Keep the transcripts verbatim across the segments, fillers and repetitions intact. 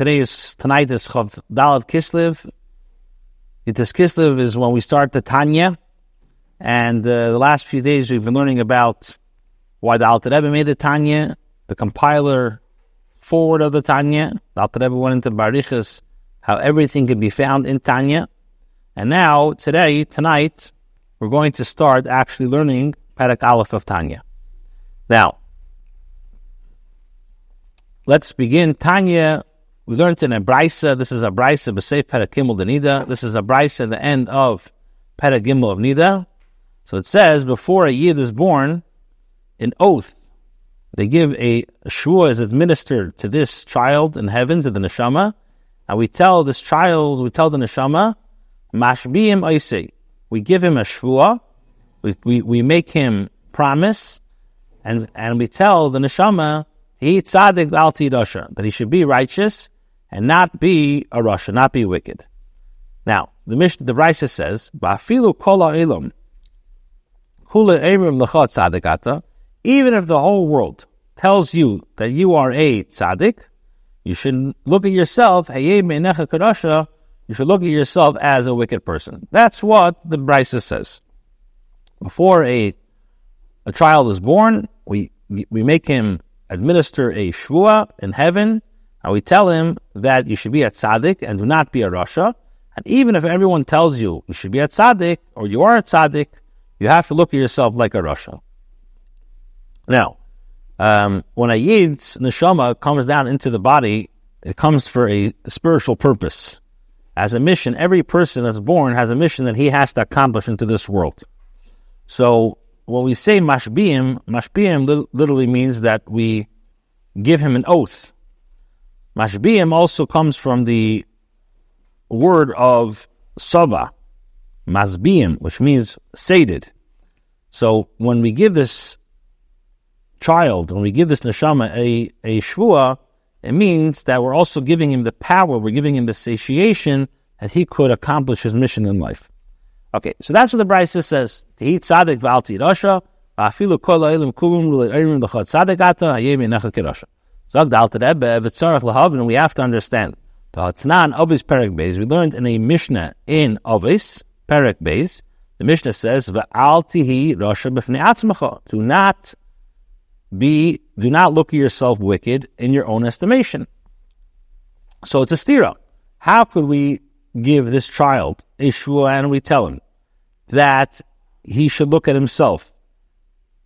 Today is, tonight is Chav Dalet Kislev. It is Kislev is when we start the Tanya. And uh, the last few days we've been learning about why the Alter Rebbe made the Tanya, the compiler forward of the Tanya. The Alter Rebbe went into Brachas, how everything can be found in Tanya. And now, today, tonight, we're going to start actually learning Perek Aleph of Tanya. Now, let's begin. Tanya, we learned in a Braisa. This is a Braisa, B'seif Perek Gimel de Nidah. This is a Braisa at the end of Perek Gimel of Nidah. So it says, before a Yid is born, an oath, they give a Shvuos is administered to this child in heaven, to the Neshama. And we tell this child, we tell the Neshama, Mashbiim Oisei. We give him a Shvuah. We, we we make him promise. And and we tell the Neshama, He Tzaddik al Tidasha, that he should be righteous and not be a Rasha, not be wicked. Now, the Mishna, the Braisa says, Ba'afilu kol ha'olam, Kula Erim lecha Tzaddikata. Even if the whole world tells you that you are a tzaddik, you should look at yourself, hayeh me'necha kadasha, you should look at yourself as a wicked person. That's what the Braisa says. Before a a child is born, we we make him administer a shvuah in heaven, and we tell him that you should be a tzaddik and do not be a rasha. And even if everyone tells you you should be a tzaddik or you are a tzaddik, you have to look at yourself like a rasha. Now, um, when a Yid's neshama comes down into the body, it comes for a spiritual purpose. As a mission, every person that's born has a mission that he has to accomplish into this world. So, when we say mashbiim, mashbiim li- literally means that we give him an oath. Mashbiim also comes from the word of saba, masbiim, which means sated. So, when we give this child, when we give this neshama a, a shvuah, it means that we're also giving him the power, we're giving him the satiation that he could accomplish his mission in life. Okay, so that's what the Braisa says. And we have to understand. We learned in a Mishnah in Avos, Perek Beis, the Mishnah says, do not Be, do not look at yourself wicked in your own estimation. So it's a stira. How could we give this child a shvuah and we tell him that he should look at himself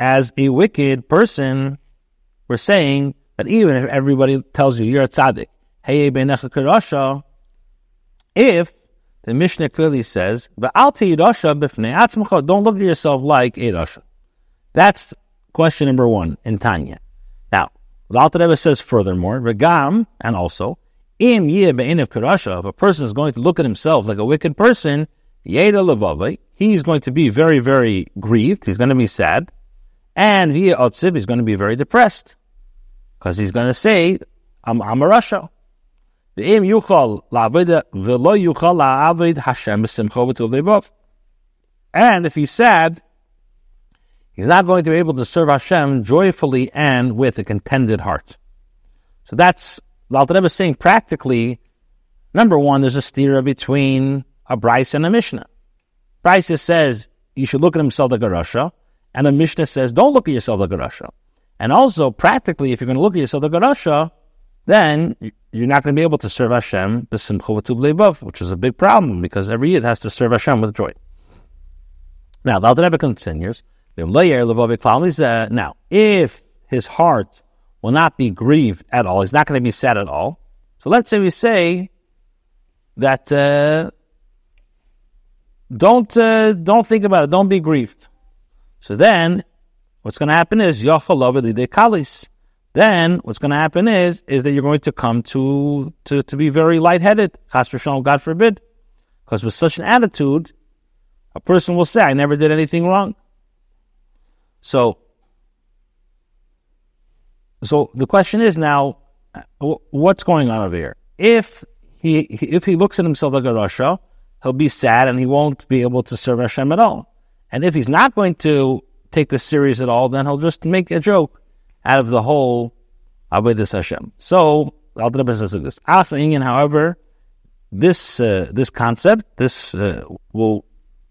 as a wicked person? We're saying that even if everybody tells you you're a tzaddik, hayeh beinecha k'rasha, if the Mishnah clearly says, "V'al tehi rasha b'fnei atzmecha," don't look at yourself like a rasha. That's question number one in Tanya. Now, the Alter Rebbe says furthermore, Regam, and also, Im yeh be'inav karasha, if a person is going to look at himself like a wicked person, Yeda levavai, he's going to be very, very grieved, he's going to be sad, and via otzib, he's going to be very depressed, because he's going to say, I'm, I'm a rasha. Im yuchal la'avida, v'lo yuchal la'avid Hashem b'simcha v'tov levav. And if he's sad, he's not going to be able to serve Hashem joyfully and with a contented heart. So that's, the Alter Rebbe is saying practically, number one, there's a stira between a Braisa and a Mishnah. Braisa says, you should look at himself like a rasha, and a Mishnah says, don't look at yourself like a rasha. And also, practically, if you're going to look at yourself like a rasha, then you're not going to be able to serve Hashem, which is a big problem, because every Yid has to serve Hashem with joy. Now, the Alter Rebbe continues, now, if his heart will not be grieved at all, he's not going to be sad at all. So let's say we say that uh, don't uh, don't think about it, don't be grieved. So then, what's going to happen is Then what's going to happen is is that you're going to come to to, to be very lightheaded. God forbid, because with such an attitude, a person will say, "I never did anything wrong." So, so the question is now, what's going on over here? If he if he looks at himself like a rasha, he'll be sad and he won't be able to serve Hashem at all. And if he's not going to take this serious at all, then he'll just make a joke out of the whole Abodas Hashem. So The Alter Rebbe says this. However, this uh, this concept, this uh, will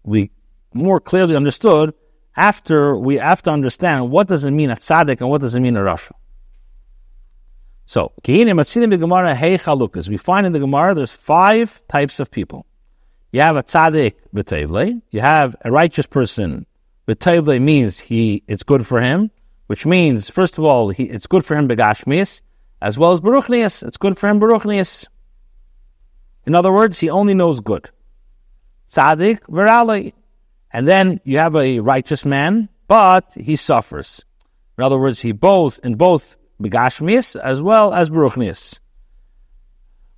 be more clearly understood after we have to understand what does it mean a tzaddik and what does it mean a rasha. So, we find in the Gemara there's five types of people. You have a tzaddik b'tevle. You have a righteous person. B'tevle means he it's good for him, which means, first of all, he, it's good for him begashmias, as well as beruchnias. It's good for him beruchnias. In other words, he only knows good. Tzaddik v'ralei. And then you have a righteous man, but he suffers. In other words, he both, in both begashmias as well as beruchnias.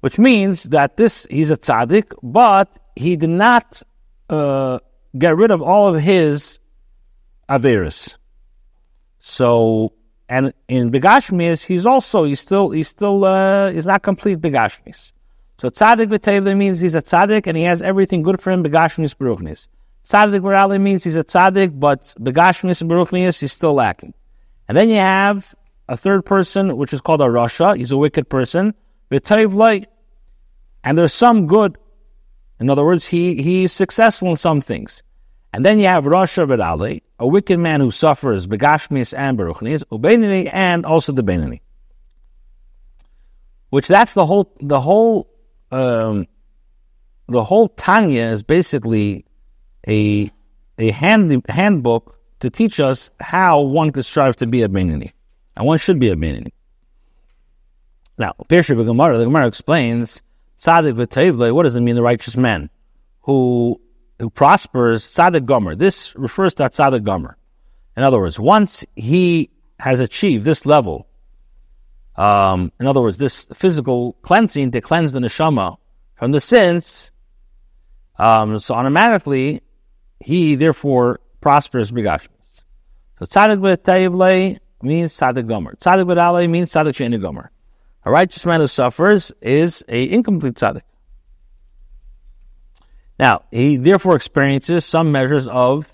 Which means that this, he's a tzaddik, but he did not uh, get rid of all of his Averis. So, and in begashmias, he's also, he's still, he's still, uh, he's not complete begashmias. So tzaddik b'tevle means he's a tzaddik and he has everything good for him, begashmias, beruchnias. Tzaddik b'ralei means he's a tzaddik, but begashmias and beruchnias, he's still lacking. And then you have a third person, which is called a Rasha. He's a wicked person. V'tevle, and there's some good. In other words, he he's successful in some things. And then you have Rasha v'ralei, a wicked man who suffers begashmias and beruchnias, u'Beinoni, and also the Beinoni. Which that's the whole the whole um, the whole Tanya is basically a a hand handbook to teach us how one could strive to be a Beinoni. And one should be a Beinoni. Now, Perek Beis, the Gemara explains, Tzaddik v'tevle, what does it mean, the righteous man who who prospers, Tzaddik gomer. This refers to Tzaddik gomer. In other words, once he has achieved this level, um, in other words, this physical cleansing to cleanse the neshama from the sins, um, so automatically, he therefore prospers begashmias. So Tzaddik v'tevle means tzaddik gomer. Tzaddik b'ralei means tzaddik she'eino gomer. A righteous man who suffers is an incomplete tzaddik. Now, he therefore experiences some measures of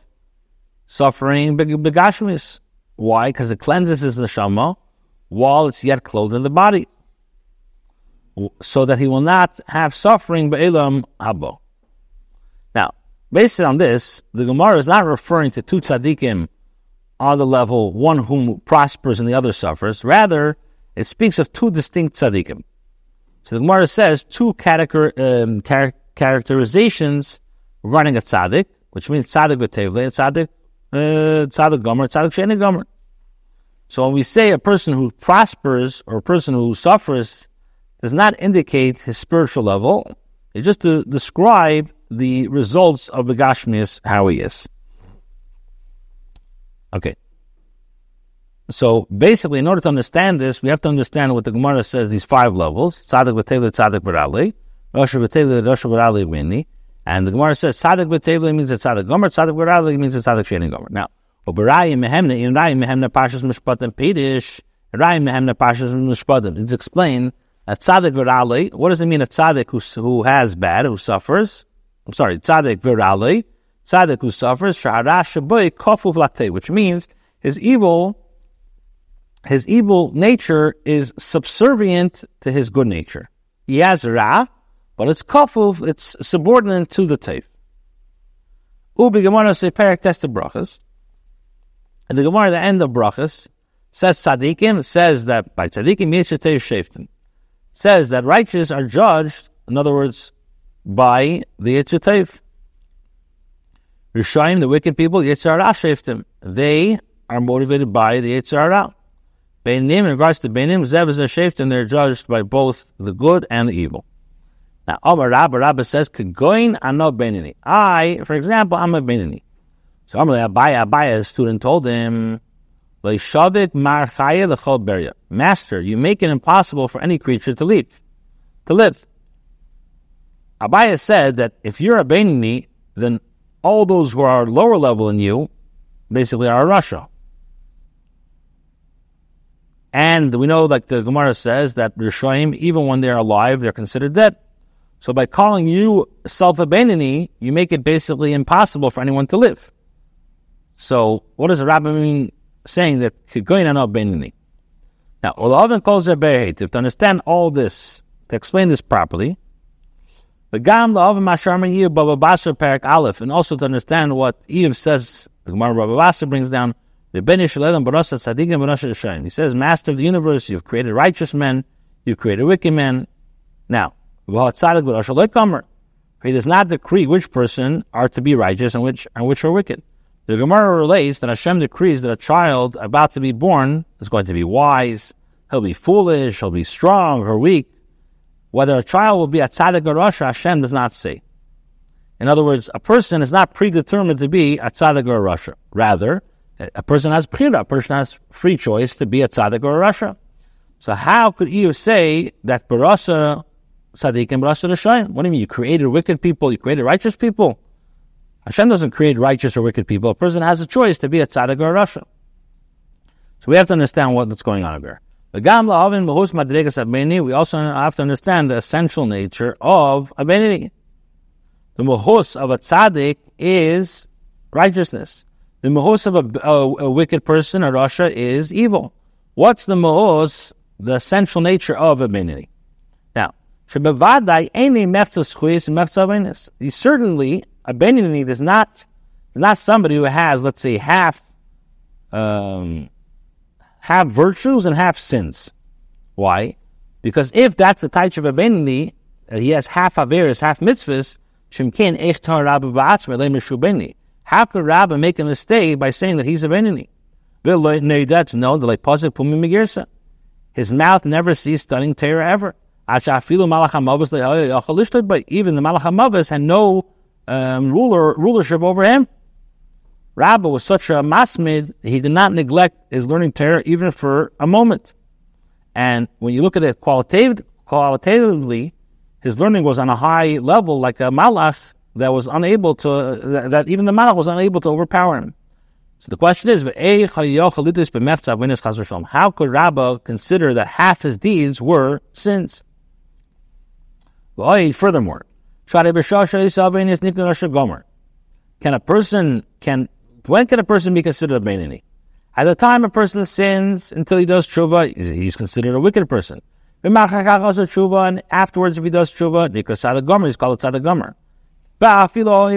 suffering begashmias. Why? Because it cleanses his neshama while it's yet clothed in the body, so that he will not have suffering be'olam haba. Now, based on this, the Gemara is not referring to two tzaddikim on the level, one whom prospers and the other suffers. Rather, it speaks of two distinct tzaddikim. So the Gemara says two catecher, um, char- characterizations running a tzaddik, which means tzaddik b'tevle, and tzaddik, uh, tzaddik gomer, tzaddik she'eino gomer. So when we say a person who prospers or a person who suffers does not indicate his spiritual level, it's just to describe the results of the begashmias, how he is. Okay. So basically, in order to understand this, we have to understand what the Gemara says, these five levels. Tzaddik b'tevle, tzaddik b'ralei. Rasha b'tevle, rasha b'ralei b'inni. And the Gemara says, tzaddik b'tevle means a tzaddik gomer, tzaddik b'ralei means a tzaddik she'eino gomer. Now, oberayim mehemna, inrayim mehemna pashas mishpatim pedish, inrayim mehemna pashas mishpatim. It's explained, a tzaddik b'ralei, what does it mean a tzaddik who, who has bad, who suffers? I'm sorry, tzaddik b'ralei. Tzaddik who suffers, which means his evil, his evil nature is subservient to his good nature. He has ra, but it's kafuf, it's subordinate to the tev. Ubi Gemara se perek test of brachas. And the Gemara at the end of brachas says tzaddikim says that by tzaddikim yetshetev sheftin, says that righteous are judged. In other words, by the yetshetev. Rishaim, the wicked people, Yetzer Hara sheftim. They are motivated by the Yetzer Hara. Beinim, in regards to Beinim, Zev is a sheftim. They're judged by both the good and the evil. Now, Amar Rabba, Rabba says, Kegoin ano Beinoni. I, for example, I'm a Beinoni. So Amar Abaya, Abaya, his student, told him, Leishavik mar chaya lechol beria. Master, you make it impossible for any creature to live. To live. Abaya said that if you're a Beinoni, then all those who are lower level than you basically are Rasha. And we know, like the Gemara says, that Rishonim, even when they're alive, they're considered dead. So by calling you self a Beinoni, you make it basically impossible for anyone to live. So what does the Rabbi mean saying that Kegoin ano Beinoni? Now, olaven kol zeh behait. You have to understand all this, to explain this properly. V'gam la'oven mashar me'iyuv Baba Basra Perek Aleph, and also to understand what Iyuv says, the Gemara Baba Basra brings down, he says, Master of the universe, you've created righteous men, you've created wicked men. Now, he does not decree which person are to be righteous and which and which are wicked. The Gemara relates that Hashem decrees that a child about to be born is going to be wise, he'll be foolish, he'll be strong or weak. Whether a child will be a tzaddik or Rasha, Hashem does not say. In other words, a person is not predetermined to be a tzaddik or Rasha. Rather, a person has bchira, a person has free choice to be a tzaddik or a Rasha. So how could you say that barasa tzaddik and barasa rishon? What do you mean? You created wicked people, you created righteous people. Hashem doesn't create righteous or wicked people. A person has a choice to be a tzaddik or a Rasha. So we have to understand what's going on over here. We also have to understand the essential nature of a Beinoni. The mahus of a tzaddik is righteousness. The mahos of a, a, a wicked person, a Rasha, is evil. What's the mahos, the essential nature of a Beinoni? Now, certainly, a Beinoni is not, is not somebody who has, let's say, half, um, half virtues and half sins. Why? Because if that's the type of a Beinoni, uh, he has half Averis, half mitzvahs, Shemken Eichtar Rabba Ba'atzma Le'mishu Beinoni. How could Rabbi make a mistake by saying that he's a Beinoni? His mouth never ceased studying Torah ever. But even the Malach HaMavis had no um, ruler rulership over him. Rabbi was such a masmid, he did not neglect his learning Torah even for a moment. And when you look at it qualitative, qualitatively, his learning was on a high level, like a malach, that was unable to, that, that even the Malach was unable to overpower him. So the question is, how could Rabbah consider that half his deeds were sins? Furthermore, can a person, can, when can a person be considered a Beinoni? At the time a person sins, until he does tshuva, he's considered a wicked person. And afterwards, if he does tshuva, he's called a tzaddik gomer. From even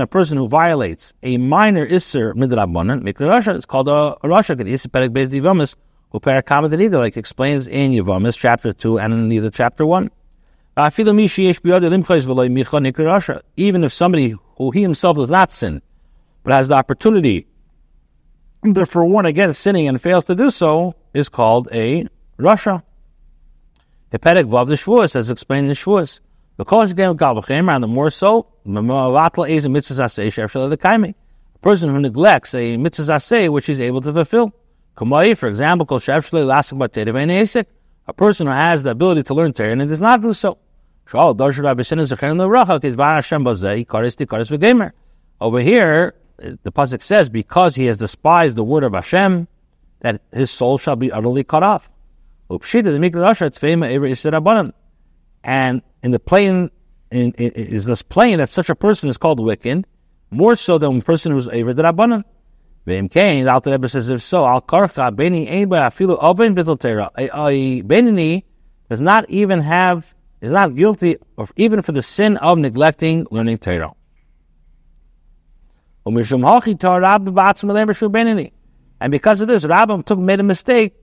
a person who violates a minor Isser D'Rabbanan, it's called a Rasha, like it explains in Yevamah chapter two and in Nidah chapter one. Even if somebody who he himself does not sin, but has the opportunity to forewarn against sinning and fails to do so, is called a Rasha. The Perek Vav the Shvuos, as explained in Shvuos. And the more so, a person who neglects a mitzvah aseh which he's able to fulfill. For example, a person who has the ability to learn Torah and does not do so. Over here, the Pasuk says, because he has despised the word of Hashem, that his soul shall be utterly cut off. And in the plain, in, in, is this plain that such a person is called wicked, more so than a person who's Yetzer D'Rabbanan. The Alter Rebbe says, if so, a Beinoni does not even have, is not guilty of even for the sin of neglecting learning Torah. And because of this, Rabbam took made a mistake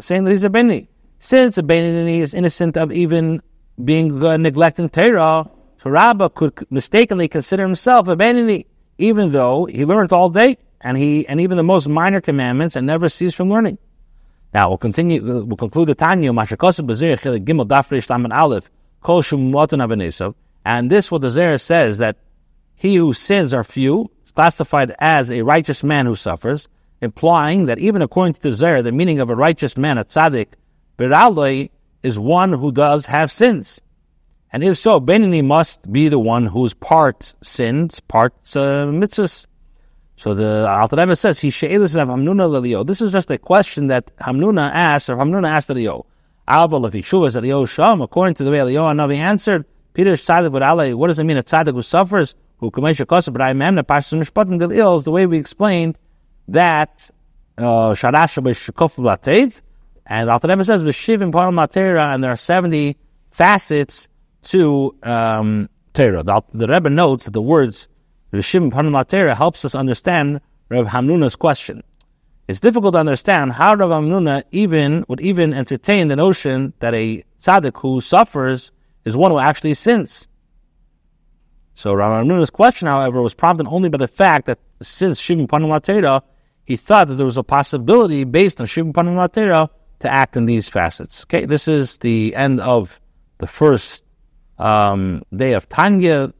saying that he's a Beinoni. Since a Beinoni is innocent of even being uh, neglecting Torah, so Rabbah could mistakenly consider himself a Beinoni, even though he learned all day and he and even the most minor commandments and never ceased from learning. Now we'll continue. We'll conclude the Tanya. And this, what the Zerah says, that he whose sins are few is classified as a righteous man who suffers, implying that even according to the Zerah, the meaning of a righteous man, a tzaddik, beraloi, is one who does have sins. And if so, Beinoni must be the one who's part sins, part uh, mitzvahs. So the Alter Rebbe says, he she'elis of Hamnuna leliyo. This is just a question that Hamnuna asked, or Hamnuna asked Eliyo. Alba lefishuvas Eliyo sham. According to the way Eliyo Hanavi answered, Peter tzaddik beraloi, what does it mean a tzaddik who suffers? Who kamesh hakosa b'rayim emna pashas mishpatim del il, is the way we explained that Shadasha B'Shikof Latev, and Alter Rebbe says the Shivan Panam Latera, and there are seventy facets to um, Torah. The, the Rebbe notes that the words the Shivan Panam Latera helps us understand Rav Hamnuna's question. It's difficult to understand how Rav Hamnuna even would even entertain the notion that a tzaddik who suffers is one who actually sins. So Rav Hamnuna's question, however, was prompted only by the fact that since Shivan Panam Latera, he thought that there was a possibility based on Shivan Panam Latera to act in these facets. Okay, this is the end of the first um, day of Tanya.